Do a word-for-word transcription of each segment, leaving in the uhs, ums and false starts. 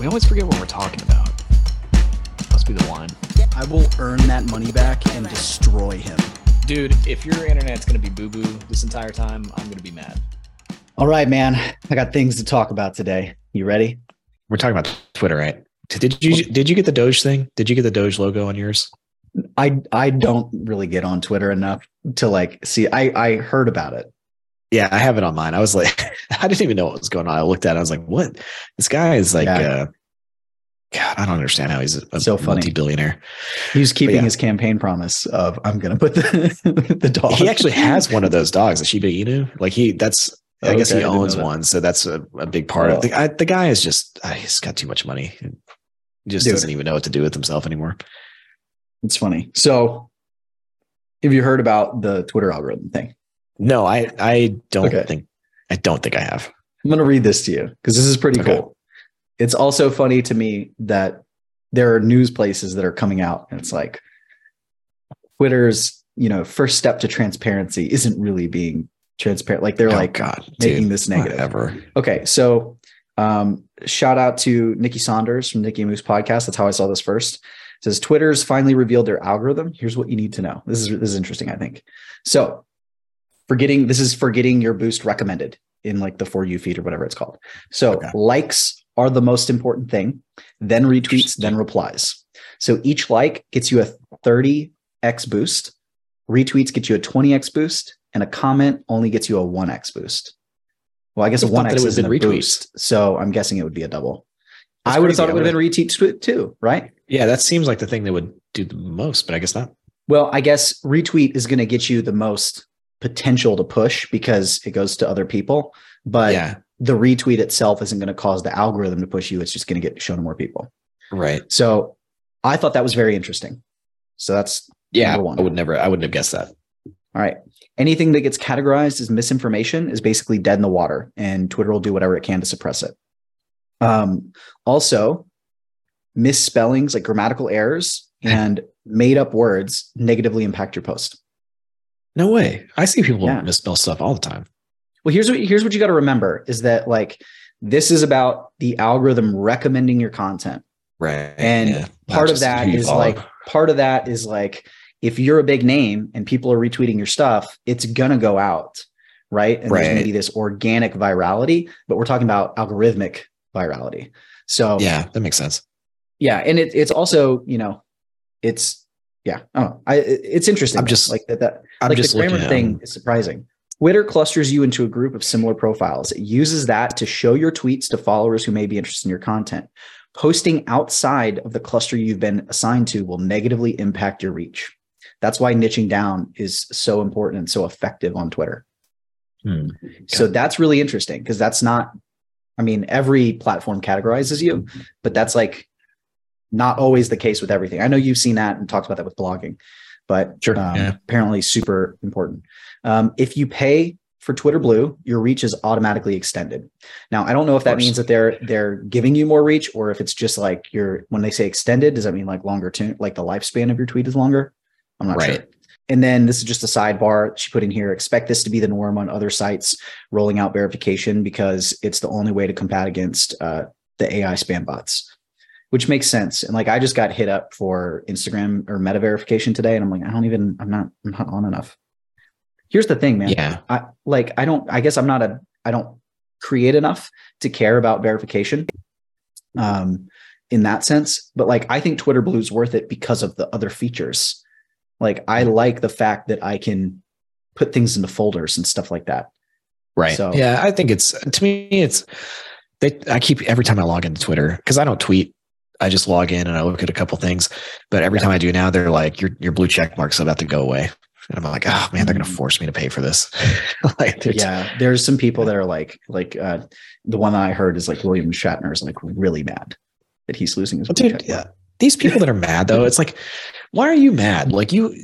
We always forget what we're talking about. Must be the wine. I will earn that money back and destroy him. Dude, if your internet's going to be boo-boo this entire time, I'm going to be mad. All right, man. I got things to talk about today. You ready? We're talking about Twitter, right? Did you did you get the Doge thing? Did you get the Doge logo on yours? I I don't really get on Twitter enough to like see. I, I heard about it. Yeah, I have it on mine. I was like, I didn't even know what was going on. I looked at it. I was like, what? This guy is like, yeah. uh, God, I don't understand how he's a, a so multi-billionaire. He's keeping yeah. his campaign promise of, I'm going to put the, the dog. He actually has one of those dogs, a Shiba Inu. Like he, that's, okay, I guess he owns one. So that's a, a big part well, of it. The, the guy is just, uh, he's got too much money. He just dude. doesn't even know what to do with himself anymore. It's funny. So have you heard about the Twitter algorithm thing? No, I, I don't okay. think I don't think I have. I'm going to read this to you because this is pretty okay. cool. It's also funny to me that there are news places that are coming out and it's like Twitter's, you know, first step to transparency isn't really being transparent. Like they're oh, like God, making dude, this negative. Whatever. Okay. So um, shout out to Nikki Saunders from Nikki and Moose Podcast. That's how I saw this first. It says Twitter's finally revealed their algorithm. Here's what you need to know. This is, this is interesting, I think. So Forgetting, this is for getting your boost recommended in like the For You feed or whatever it's called. So okay. likes are the most important thing, then retweets, then replies. So each like gets you a thirty x boost, retweets get you a twenty x boost, and a comment only gets you a one x boost. Well, I guess I a one x is a retweet. Boost, so I'm guessing it would be a double. That's I would have thought it would have been retweet too, right? Yeah, that seems like the thing that would do the most, but I guess not. Well, I guess retweet is going to get you the most potential to push because it goes to other people, but yeah. the retweet itself isn't going to cause the algorithm to push you. It's just going to get shown to more people. Right. So I thought that was very interesting. So that's yeah, number one. I would never, I wouldn't have guessed that. All right. Anything that gets categorized as misinformation is basically dead in the water and Twitter will do whatever it can to suppress it. Um, also misspellings like grammatical errors and made up words negatively impact your post. No way. I see people yeah. misspell stuff all the time. Well, here's what here's what you got to remember is that like this is about the algorithm recommending your content. Right. And yeah. part of that is follow. like part of that is like if you're a big name and people are retweeting your stuff, it's going to go out, right? And right. there's going to be this organic virality, but we're talking about algorithmic virality. So yeah, that makes sense. Yeah, and it, it's also, you know, it's Yeah. Oh, I, it's interesting. I'm just like that. that I'm like just the grammar thing is surprising. Twitter clusters you into a group of similar profiles. It uses that to show your tweets to followers who may be interested in your content. Posting outside of the cluster you've been assigned to will negatively impact your reach. That's why niching down is so important and so effective on Twitter. Hmm. Okay. So that's really interesting because that's not, I mean, every platform categorizes you, but that's like, not always the case with everything. I know you've seen that and talked about that with blogging, but sure, um, yeah. apparently super important. Um, if you pay for Twitter Blue, your reach is automatically extended. Now, I don't know if that means that they're they're giving you more reach or if it's just like you're, when they say extended, does that mean like longer, tune, like the lifespan of your tweet is longer? I'm not right. sure. And then this is just a sidebar she put in here. Expect this to be the norm on other sites rolling out verification because it's the only way to combat against uh, the A I spam bots. Which makes sense. And like, I just got hit up for Instagram or meta verification today. And I'm like, I don't even, I'm not, I'm not on enough. Here's the thing, man. Yeah. I like, I don't, I guess I'm not a, I don't create enough to care about verification um, in that sense. But like, I think Twitter Blue's worth it because of the other features. Like, I like the fact that I can put things into folders and stuff like that. Right. So yeah, I think it's, to me, it's, they, I keep every time I log into Twitter because I don't tweet. I just log in and I look at a couple things, but every time I do now, they're like, your, your blue check mark's about to go away. And I'm like, oh man, they're going to force me to pay for this. like, there's, yeah. There's some people that are like, like, uh, the one that I heard is like William Shatner is like really mad. that he's losing his paycheck. Dude, yeah. These people that are mad though, it's like, why are you mad? Like you,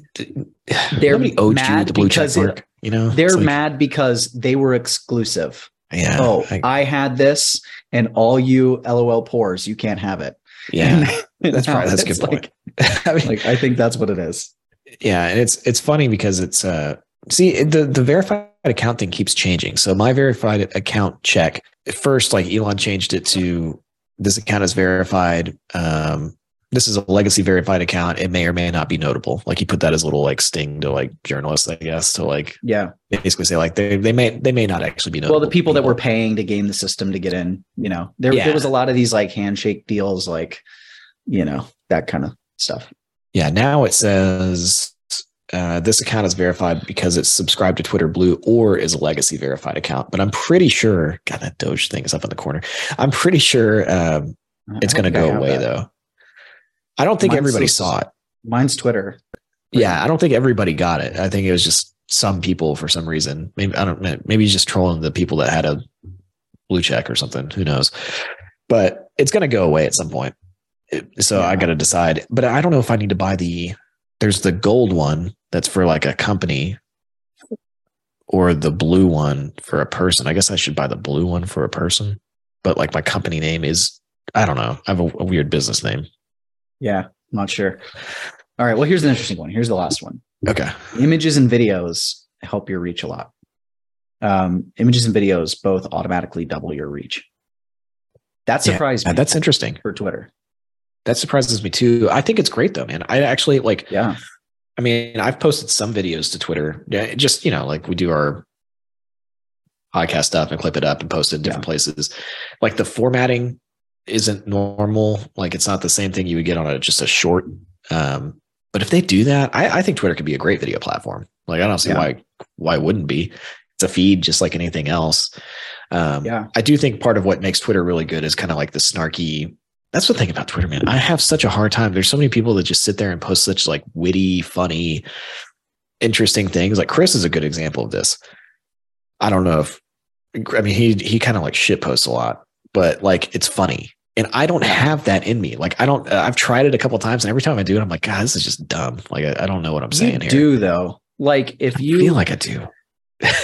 they're mad you the blue because check mark, it, you know, they're like, mad because they were exclusive. Yeah. Oh, I, I had this, and all you L O L pores, you can't have it. Yeah, and that's probably that's a good point. Like, I mean, like, I think that's what it is. Yeah, and it's it's funny because it's uh, see the the verified account thing keeps changing. So my verified account check at first, like Elon changed it to this account is verified. Um, This is a legacy verified account. It may or may not be notable. Like he put that as a little like sting to like journalists, I guess, to like, yeah, basically say like they, they may, they may not actually be notable. Well, the people that were paying to game the system to get in, you know, there, yeah. there was a lot of these like handshake deals, like, you know, that kind of stuff. Yeah. Now it says uh, this account is verified because it's subscribed to Twitter Blue or is a legacy verified account, but I'm pretty sure, God, that Doge thing is up in the corner. I'm pretty sure um, it's going to go away that. though. I don't think mine's everybody so, saw it. Mine's Twitter. Right? Yeah, I don't think everybody got it. I think it was just some people for some reason. Maybe I don't. Maybe he's just trolling the people that had a blue check or something. Who knows? But it's going to go away at some point. So yeah. I got to decide. But I don't know if I need to buy the. There's the gold one that's for like a company, or the blue one for a person. I guess I should buy the blue one for a person. But like my company name is, I don't know. I have a, a weird business name. Yeah, not sure. All right. Well, here's an interesting one. Here's the last one. Okay. Images and videos help your reach a lot. Um, images and videos both automatically double your reach. That surprised yeah, me. That's interesting. For Twitter. That surprises me too. I think it's great though, man. I actually like, yeah. I mean, I've posted some videos to Twitter. Just, you know, like we do our podcast stuff and clip it up and post it in different yeah. places. Like the formatting isn't normal. Like it's not the same thing you would get on a, just a short. Um, but if they do that, I, I think Twitter could be a great video platform. Like, I don't see yeah. why, why wouldn't be. It's a feed just like anything else. Um, yeah. I do think part of what makes Twitter really good is kind of like the snarky. That's the thing about Twitter, man. I have such a hard time. There's so many people that just sit there and post such like witty, funny, interesting things. Like Chris is a good example of this. I don't know if, I mean, he, he kind of like shit posts a lot, but like, it's funny. And I don't have that in me. Like I don't, uh, I've tried it a couple of times and every time I do it, I'm like, God, this is just dumb. Like, I, I don't know what I'm you saying here. Do though. Like if you I feel like I do,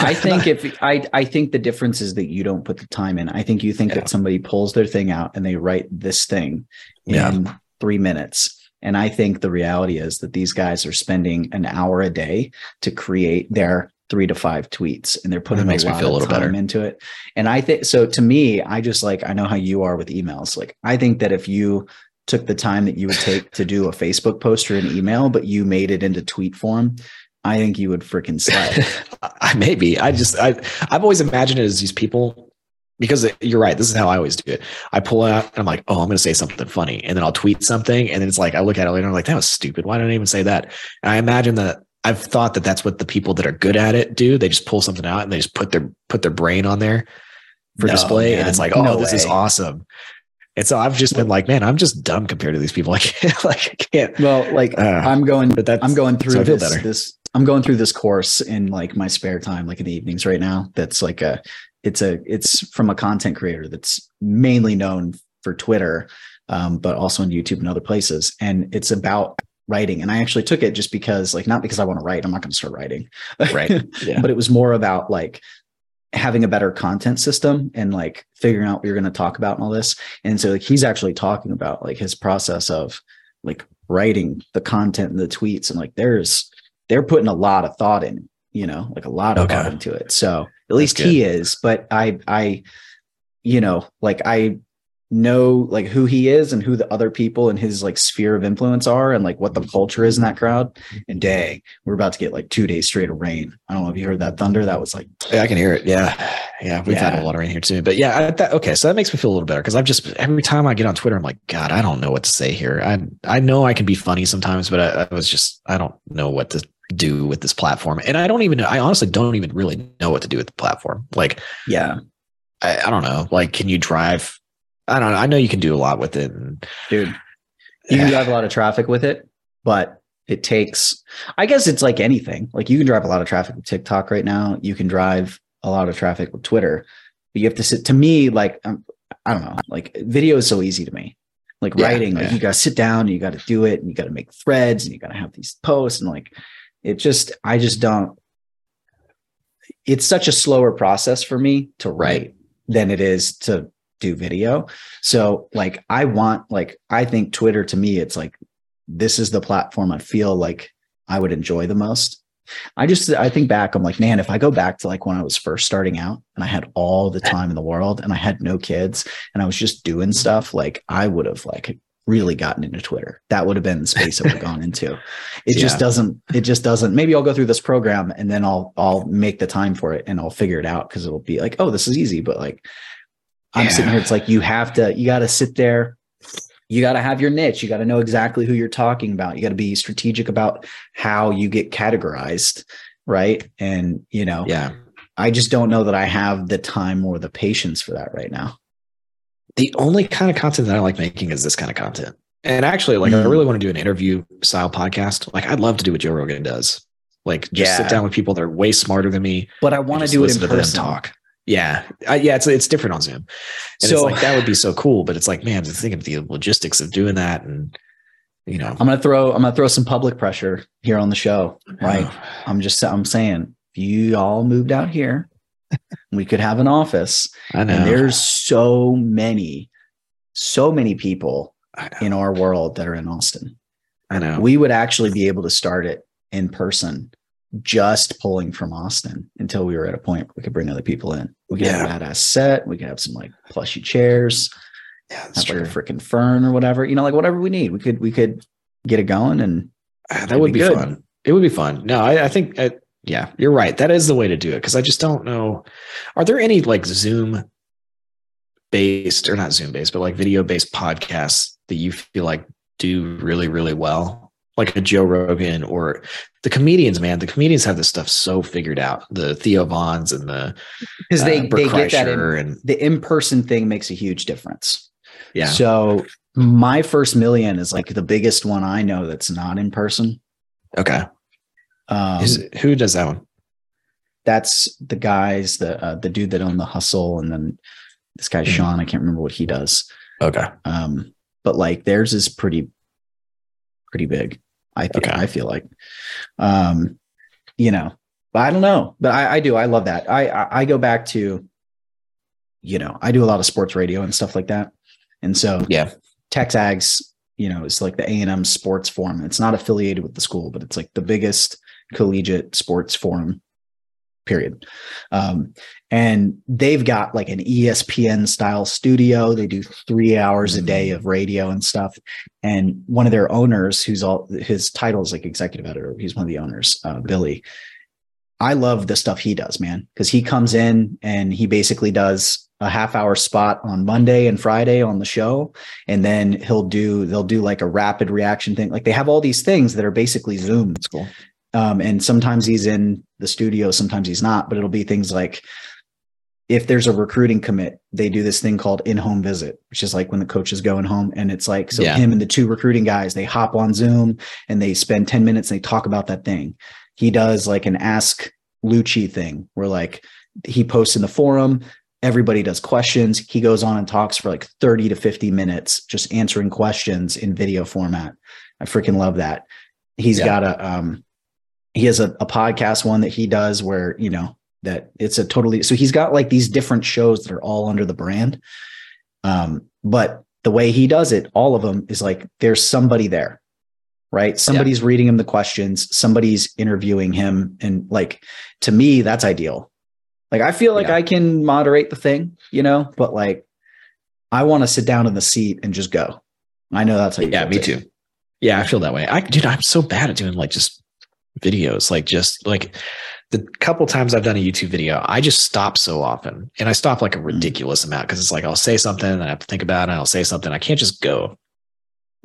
I think if I, I think the difference is that you don't put the time in. I think you think yeah. that somebody pulls their thing out and they write this thing in yeah. three minutes. And I think the reality is that these guys are spending an hour a day to create their three to five tweets, and they're putting a lot of a little time better. into it. And I think, so to me, I just like, I know how you are with emails. Like, I think that if you took the time that you would take to do a Facebook post or an email, but you made it into tweet form, I think you would freaking slide. I maybe I just, I, I've always imagined it as these people, because you're right. This is how I always do it. I pull out and I'm like, oh, I'm going to say something funny. And then I'll tweet something. And then it's like, I look at it later and I'm like, that was stupid. Why did I even say that? And I imagine that I've thought that that's what the people that are good at it do. They just pull something out and they just put their put their brain on there for no, display, man. And it's like, oh, no this way. is awesome. And so I've just been like, man, I'm just dumb compared to these people. I can't, like, I can't. Well, like uh, I'm going, but that's, I'm going through so this, this. I'm going through this course in like my spare time, like in the evenings right now. That's like a, it's a, it's from a content creator that's mainly known for Twitter, um, but also on YouTube and other places, and it's about writing. And I actually took it just because, like, not because I want to write, I'm not going to start writing. Right. Yeah. But it was more about like having a better content system and like figuring out what you're going to talk about and all this. And so like, he's actually talking about like his process of like writing the content and the tweets. And like, there's, they're putting a lot of thought in, you know, like a lot of okay. thought into it. So at least he is, but I, I, you know, like I, know like who he is and who the other people in his like sphere of influence are and like what the culture is in that crowd. And dang, we're about to get like two days straight of rain. I don't know if you heard that thunder. That was like, yeah, I can hear it. Yeah. Yeah. We've yeah. had a lot of rain here too, but yeah. I, that, okay. So that makes me feel a little better. Cause I've just, every time I get on Twitter, I'm like, God, I don't know what to say here. I, I know I can be funny sometimes, but I, I was just, I don't know what to do with this platform. And I don't even, I honestly don't even really know what to do with the platform. Like, yeah, I, I don't know. Like, can you drive, I don't know. I know you can do a lot with it. Dude, you can drive a lot of traffic with it, but it takes, I guess it's like anything. Like you can drive a lot of traffic with TikTok right now. You can drive a lot of traffic with Twitter, but you have to sit to me. Like, um, I don't know, like video is so easy to me. like yeah, writing. Like yeah. you got to sit down and you got to do it, and you got to make threads and you got to have these posts. And like, it just, I just don't, it's such a slower process for me to write than it is to do video. So like, I want, like, I think Twitter to me, it's like, this is the platform I feel like I would enjoy the most. I just, I think back, I'm like, man, if I go back to like when I was first starting out and I had all the time in the world and I had no kids and I was just doing stuff, like I would have like really gotten into Twitter. That would have been the space I would have gone into. It yeah. just doesn't, it just doesn't, maybe I'll go through this program and then I'll, I'll make the time for it and I'll figure it out. Cause it'll be like, oh, this is easy. But like, I'm yeah. sitting here, it's like, you have to, you got to sit there. You got to have your niche. You got to know exactly who you're talking about. You got to be strategic about how you get categorized, right? And, you know, yeah. I just don't know that I have the time or the patience for that right now. The only kind of content that I like making is this kind of content. And actually, like, mm. I really want to do an interview style podcast. Like, I'd love to do what Joe Rogan does. Like, just yeah. sit down with people that are way smarter than me. But I want to do it in person. Talk. Yeah. I, yeah. It's, it's different on Zoom. And so it's like, that would be so cool, but it's like, man, just think of the logistics of doing that. And, you know, I'm going to throw, I'm going to throw some public pressure here on the show. Right. Oh. I'm just, I'm saying if you all moved out here, we could have an office. I know. And there's so many, so many people in our world that are in Austin. I know. We would actually be able to start it in person, just pulling from Austin until we were at a point where we could bring other people in. We could yeah. have a badass set. We could have some like plushy chairs. Yeah, that's have true. Like a freaking fern or whatever. You know, like whatever we need. We could we could get it going, and uh, that would be, be fun. It would be fun. No, I, I think I, yeah, you're right. That is the way to do it, because I just don't know. Are there any like Zoom based or not Zoom based, but like video based podcasts that you feel like do really really well? Like a Joe Rogan or the comedians, man, the comedians have this stuff so figured out. The Theo Vaughns and the, because they, uh, they get that in, and the in-person thing makes a huge difference. Yeah. So My First Million is like the biggest one I know that's not in person. Okay. Um, is it, who does that one? That's the guys, the, uh, the dude that owned The Hustle. And then this guy, mm-hmm. Sean, I can't remember what he does. Okay. Um, but like theirs is pretty, pretty big. I think okay. I feel like, um, you know, but I don't know, but I, I do. I love that. I, I I go back to, you know, I do a lot of sports radio and stuff like that. And so yeah, TexAgs, you know, it's like the A and M sports forum. It's not affiliated with the school, but it's like the biggest collegiate sports forum, period. Um, and they've got like an E S P N style studio. They do three hours a day of radio and stuff. And one of their owners, who's all his title is like executive editor. He's one of the owners, uh, Billy. I love the stuff he does, man, because he comes in and he basically does a half hour spot on Monday and Friday on the show. And then he'll do, they'll do like a rapid reaction thing. Like they have all these things that are basically Zoom. That's cool. Um, and sometimes he's in the studio, sometimes he's not, but it'll be things like, if there's a recruiting commit, they do this thing called in-home visit, which is like when the coach is going home, and it's like, so yeah. him and the two recruiting guys, they hop on Zoom and they spend ten minutes and they talk about that thing. He does like an Ask Lucci thing where like he posts in the forum, everybody does questions. He goes on and talks for like thirty to fifty minutes, just answering questions in video format. I freaking love that. He's yeah. got a, um, he has a, a podcast one that he does where, you know, that it's a totally, so he's got like these different shows that are all under the brand. Um, but the way he does it, all of them is like, there's somebody there, right? Somebody's yeah. reading him the questions, somebody's interviewing him. And like, to me, that's ideal. Like, I feel like yeah. I can moderate the thing, you know, but like, I want to sit down in the seat and just go. I know that's how you yeah, me it. Too. Yeah. I feel that way. I dude, I'm so bad at doing like, just videos, like just like the couple times I've done a YouTube video, I just stop so often, and I stop like a ridiculous amount, because it's like I'll say something and I have to think about it, and I'll say something, I can't just go.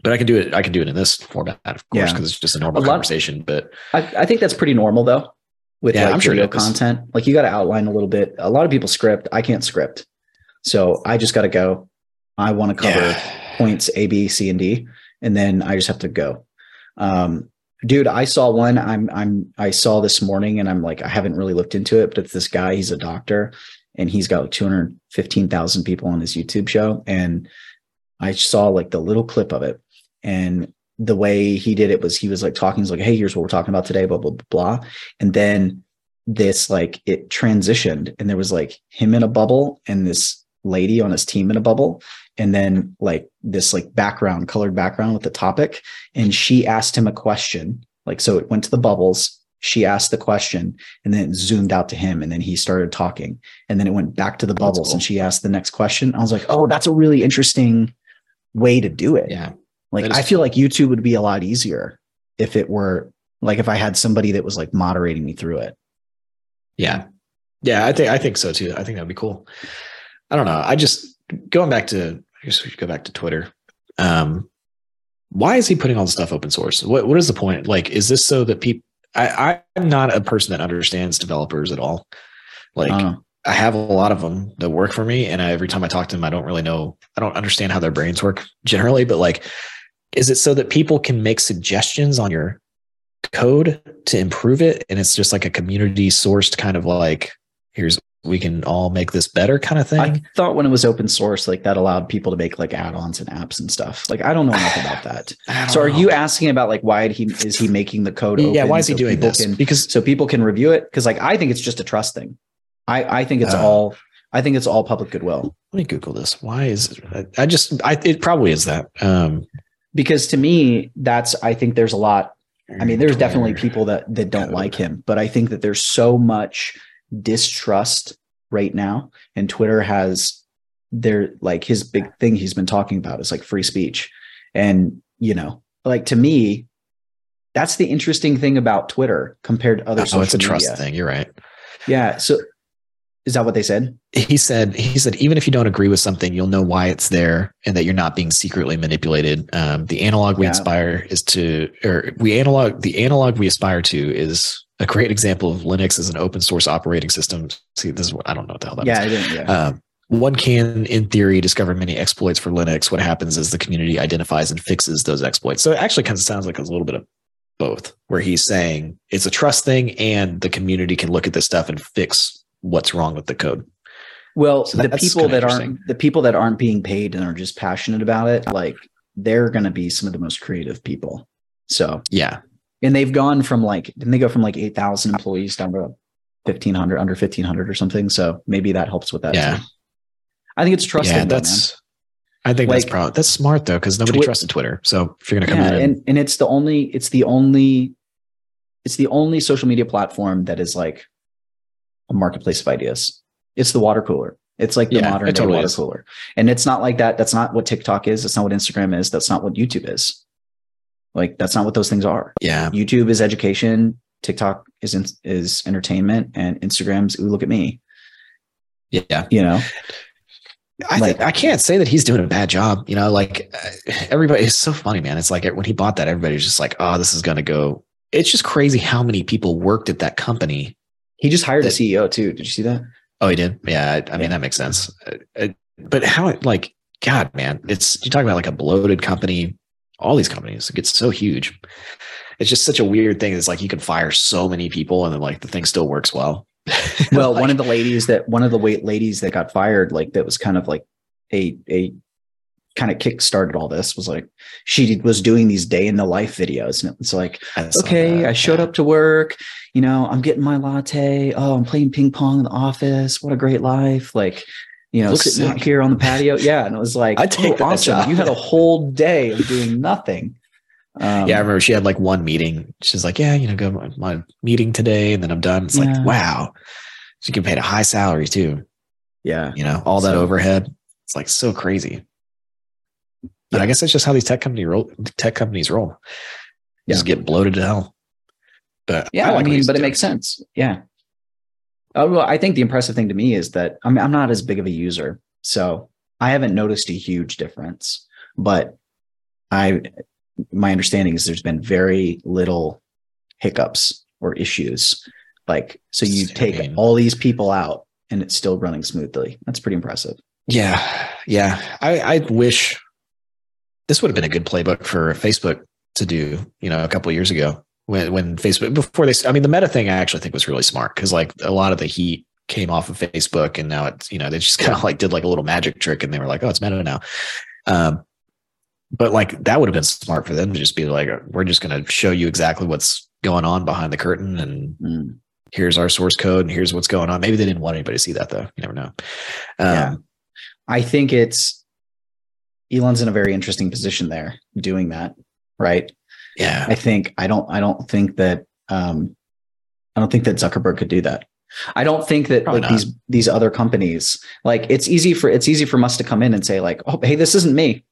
But I can do it I can do it in this format, of course, because yeah. it's just a normal a conversation lot, but I, I think that's pretty normal though with yeah, like I'm sure video content. Like you got to outline a little bit. A lot of people script. I can't script, so I just got to go. I want to cover yeah. points A, B, C, and D, and then I just have to go. um Dude, I saw one I'm, I'm, I saw this morning, and I'm like, I haven't really looked into it, but it's this guy, he's a doctor, and he's got like two hundred fifteen thousand people on his YouTube show. And I saw like the little clip of it, and the way he did it was he was like talking, he's like, hey, here's what we're talking about today, blah, blah, blah, blah. And then this, like, it transitioned, and there was like him in a bubble and this lady on his team in a bubble. And then like this, like background, colored background with the topic. And she asked him a question. Like, so it went to the bubbles. She asked the question, and then it zoomed out to him. And then he started talking, and then it went back to the bubbles, cool. and she asked the next question. I was like, oh, that's a really interesting way to do it. Yeah. Like, I feel cool. like YouTube would be a lot easier if it were like, if I had somebody that was like moderating me through it. Yeah. Yeah. I think, I think so too. I think that'd be cool. I don't know. I just going back to, I guess we should go back to Twitter. Um, why is he putting all the stuff open source? What What is the point? Like, is this so that people, I, I'm not a person that understands developers at all. Like uh, I have a lot of them that work for me. And I, every time I talk to them, I don't really know. I don't understand how their brains work generally, but like, is it so that people can make suggestions on your code to improve it? And it's just like a community sourced kind of like, here's, we can all make this better kind of thing. I thought when it was open source, like that allowed people to make like add-ons and apps and stuff. Like, I don't know enough about that. So are know. you asking about like, why did he, is he making the code open? Yeah. Why is so he doing this? Can, because so people can review it. Cause like, I think it's just a trust thing. I, I think it's uh, all, I think it's all public goodwill. Let me Google this. Why is it, I just, I, it probably is that. Um, because to me, that's, I think there's a lot, I mean, there's definitely people that, that don't like him, but I think that there's so much distrust right now, and Twitter has their like his big thing he's been talking about is like free speech. And you know, like to me, that's the interesting thing about Twitter compared to other oh, social it's a media. Trust thing. You're right. Yeah. So is that what they said? He said, he said, even if you don't agree with something, you'll know why it's there and that you're not being secretly manipulated. Um, the analog we yeah. inspire is to, or we analog, the analog we aspire to is a great example of Linux as an open source operating system. See, this is what, I don't know what the hell that yeah, is. Yeah. Um, one can, in theory, discover many exploits for Linux. What happens is the community identifies and fixes those exploits. So it actually kind of sounds like a little bit of both, where he's saying it's a trust thing and the community can look at this stuff and fix what's wrong with the code. Well, so the people that aren't, the people that aren't being paid and are just passionate about it, like they're going to be some of the most creative people. So yeah. And they've gone from like, didn't they go from like eight thousand employees down to fifteen hundred, under fifteen hundred or something? So maybe that helps with that. Yeah. Too. I think it's trusting. Yeah, that's, though, I think like, that's probably, that's smart though. Cause nobody Twi- trusted Twitter. So if you're going to come yeah, in and, and it's the only, it's the only, it's the only social media platform that is like a marketplace of ideas. It's the water cooler. It's like the yeah, modern totally water is. cooler. And it's not like that. That's not what TikTok is. That's not what Instagram is. That's not what YouTube is. Like that's not what those things are. Yeah. YouTube is education. TikTok is in, is entertainment, and Instagram's ooh, look at me. Yeah. You know, I like, th- I can't say that he's doing a bad job. You know, like everybody is so funny, man. It's like when he bought that, everybody's just like, oh, this is going to go. It's just crazy how many people worked at that company. He just hired that, a C E O too. Did you see that? Oh, he did. Yeah. I, I yeah. mean, that makes sense. But how like, God, man, it's, you talk about like a bloated company. All these companies, it gets so huge. It's just such a weird thing. It's like you can fire so many people and then like the thing still works well. Well, like, one of the ladies that one of the wait ladies that got fired, like that was kind of like a a kind of kickstarted all this, was like she was doing these day in the life videos, and it's like, I okay, that. I showed up to work, you know, I'm getting my latte. Oh, I'm playing ping pong in the office. What a great life! Like. You know, Looks sitting sick. out here on the patio. Yeah. And it was like, I take oh, awesome. Job. You had a whole day of doing nothing. Um, yeah. I remember she had like one meeting. She's like, yeah, you know, go my, my meeting today and then I'm done. It's yeah. like, wow. She can pay a high salary too. Yeah. You know, all that so, overhead. It's like so crazy. But yeah. I guess that's just how these tech company roll, tech companies roll. Yeah. Just get bloated to hell. But yeah, I, like I mean, but doing. It makes sense. Yeah. Oh, well, I think the impressive thing to me is that I mean, I'm not as big of a user, so I haven't noticed a huge difference, but I, my understanding is there's been very little hiccups or issues. Like, so you Same. take all these people out and it's still running smoothly. That's pretty impressive. Yeah. Yeah. I, I wish this would have been a good playbook for Facebook to do, you know, a couple of years ago. When, when Facebook, before they, I mean, the Meta thing, I actually think was really smart because like a lot of the heat came off of Facebook and now it's, you know, they just kind of like did like a little magic trick and they were like, oh, it's Meta now. Um, but like that would have been smart for them to just be like, we're just going to show you exactly what's going on behind the curtain. And mm. here's our source code and here's what's going on. Maybe they didn't want anybody to see that though. You never know. Um, yeah. I think it's Elon's in a very interesting position there doing that. Right. Yeah. I think, I don't, I don't think that, um, I don't think that Zuckerberg could do that. I don't think that Probably like not. these, these other companies, like it's easy for, it's easy for us to come in and say like, oh, hey, this isn't me.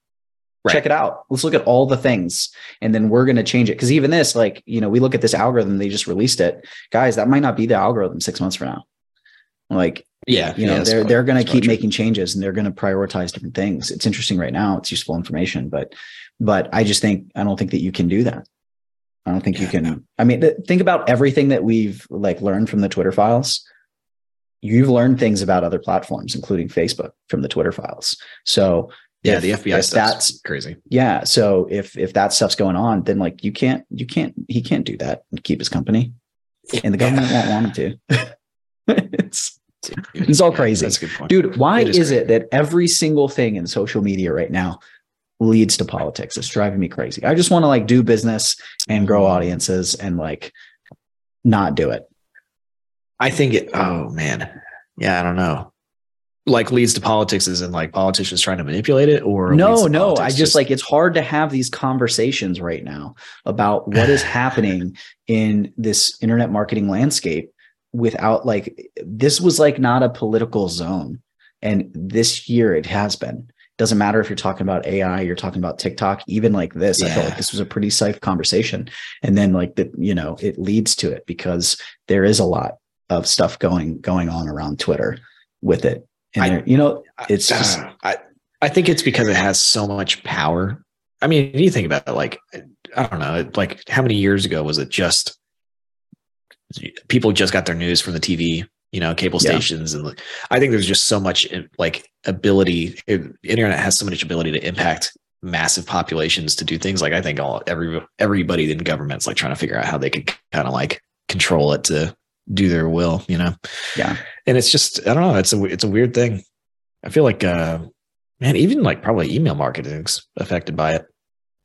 Right. Check it out. Let's look at all the things. And then we're going to change it. Cause even this, like, you know, we look at this algorithm, they just released it. Guys, that might not be the algorithm six months from now. Like, yeah, you know, yeah, they're, quite, they're going to keep making changes and they're going to prioritize different things. It's interesting right now. It's useful information, but, but I just think, I don't think that you can do that. I don't think yeah, you can. No. I mean, th- think about everything that we've like learned from the Twitter files. You've learned things about other platforms, including Facebook, from the Twitter files. So yeah, if, the F B I stuff's crazy. Yeah. So if, if that stuff's going on, then like you can't, you can't, he can't do that and keep his company, and the government won't want him to. it's, it's all crazy. Yeah, that's a good point. Dude. Why it is, is it that every single thing in social media right now leads to politics? It's driving me crazy. I just want to like do business and grow audiences and like not do it. I think it, oh man. Yeah. I don't know. Like leads to politics as in like politicians trying to manipulate it or no, no. I just, just like, it's hard to have these conversations right now about what is happening in this internet marketing landscape without like, this was like not a political zone. And this year it has been. Doesn't matter if you're talking about A I, you're talking about TikTok, even like this, yeah. I felt like this was a pretty safe conversation. And then like the, you know, it leads to it because there is a lot of stuff going, going on around Twitter with it. And I, there, you know, it's I, just, I, I think it's because it has so much power. I mean, you think about it, like, I don't know, like how many years ago was it just people just got their news from the T V? You know, cable stations. Yeah. And I think there's just so much like ability. It, internet has so much ability to impact massive populations to do things. Like I think all every everybody in government's like trying to figure out how they can kind of like control it to do their will, you know? Yeah. And it's just, I don't know. It's a, it's a weird thing. I feel like, uh, man, even like probably email marketing's affected by it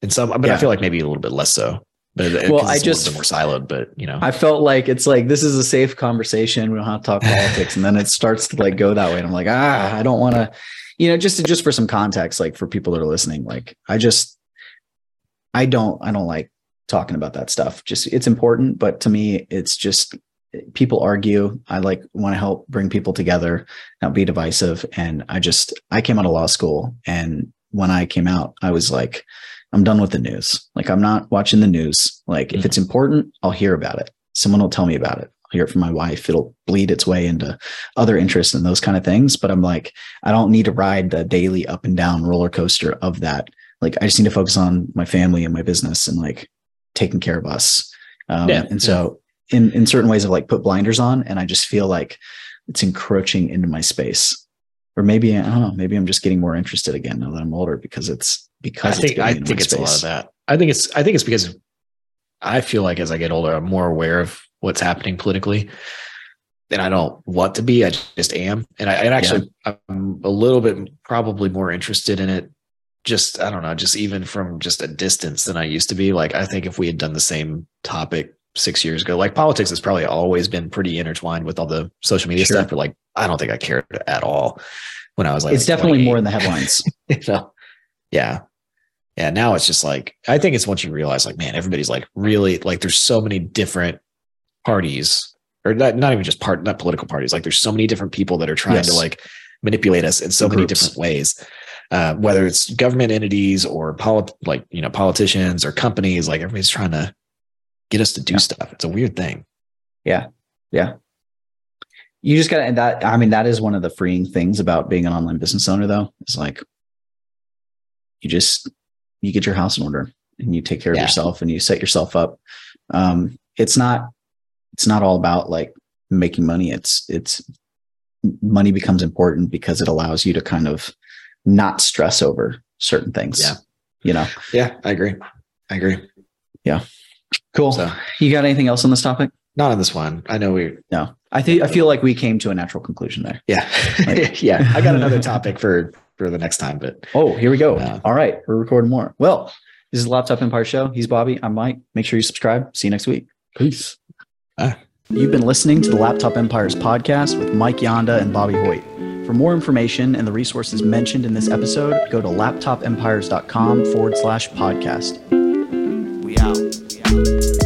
in some, but yeah. I feel like maybe a little bit less so. But, well, I just more siloed, but you know, I felt like it's like this is a safe conversation. We don't have to talk politics, and then it starts to like go that way. And I'm like, ah, I don't want to, you know, just to, just for some context, like for people that are listening, like I just, I don't, I don't like talking about that stuff. Just it's important, but to me, it's just people argue. I like want to help bring people together, not be divisive. And I just, I came out of law school, and when I came out, I was like, I'm done with the news. Like I'm not watching the news. Like if it's important, I'll hear about it. Someone will tell me about it. I'll hear it from my wife. It'll bleed its way into other interests and those kind of things. But I'm like, I don't need to ride the daily up and down roller coaster of that. Like I just need to focus on my family and my business and like taking care of us. Um, yeah. And so in, in certain ways I've like put blinders on, and I just feel like it's encroaching into my space. Or maybe, I don't know, maybe I'm just getting more interested again now that I'm older because it's, because I think, I think it's a lot of that. I think it's, I think it's because I feel like as I get older, I'm more aware of what's happening politically, and I don't want to be, I just am. And I and actually, yeah. I'm a little bit probably more interested in it. Just, I don't know, just even from just a distance than I used to be. Like, I think if we had done the same topic six years ago, like politics has probably always been pretty intertwined with all the social media sure. stuff, but like, I don't think I cared at all when I was like, it's like definitely more in the headlines. You know? Yeah. Yeah. Now it's just like, I think it's once you realize like, man, everybody's like really like, there's so many different parties or not, not even just part, not political parties. Like there's so many different people that are trying yes. to like manipulate us in so Groups. many different ways. Uh, whether it's government entities or polit- like, you know, politicians or companies, like everybody's trying to get us to do yeah. stuff. It's a weird thing. Yeah. Yeah. You just gotta, and that, I mean, that is one of the freeing things about being an online business owner though. It's like, you just, you get your house in order and you take care yeah. of yourself and you set yourself up. Um, it's not, it's not all about like making money. It's, it's money becomes important because it allows you to kind of not stress over certain things. Yeah. You know? Yeah. I agree. I agree. Yeah. Cool. So, you got anything else on this topic? Not on this one. I know we no. I think I feel like we came to a natural conclusion there. Yeah. Like, yeah. I got another topic for for the next time. But oh, here we go. Uh, All right. We're recording more. Well, this is the Laptop Empire Show. He's Bobby. I'm Mike. Make sure you subscribe. See you next week. Peace. Bye. You've been listening to the Laptop Empires podcast with Mike Yanda and Bobby Hoyt. For more information and the resources mentioned in this episode, go to laptop empires dot com forward slash podcast. We out. We out.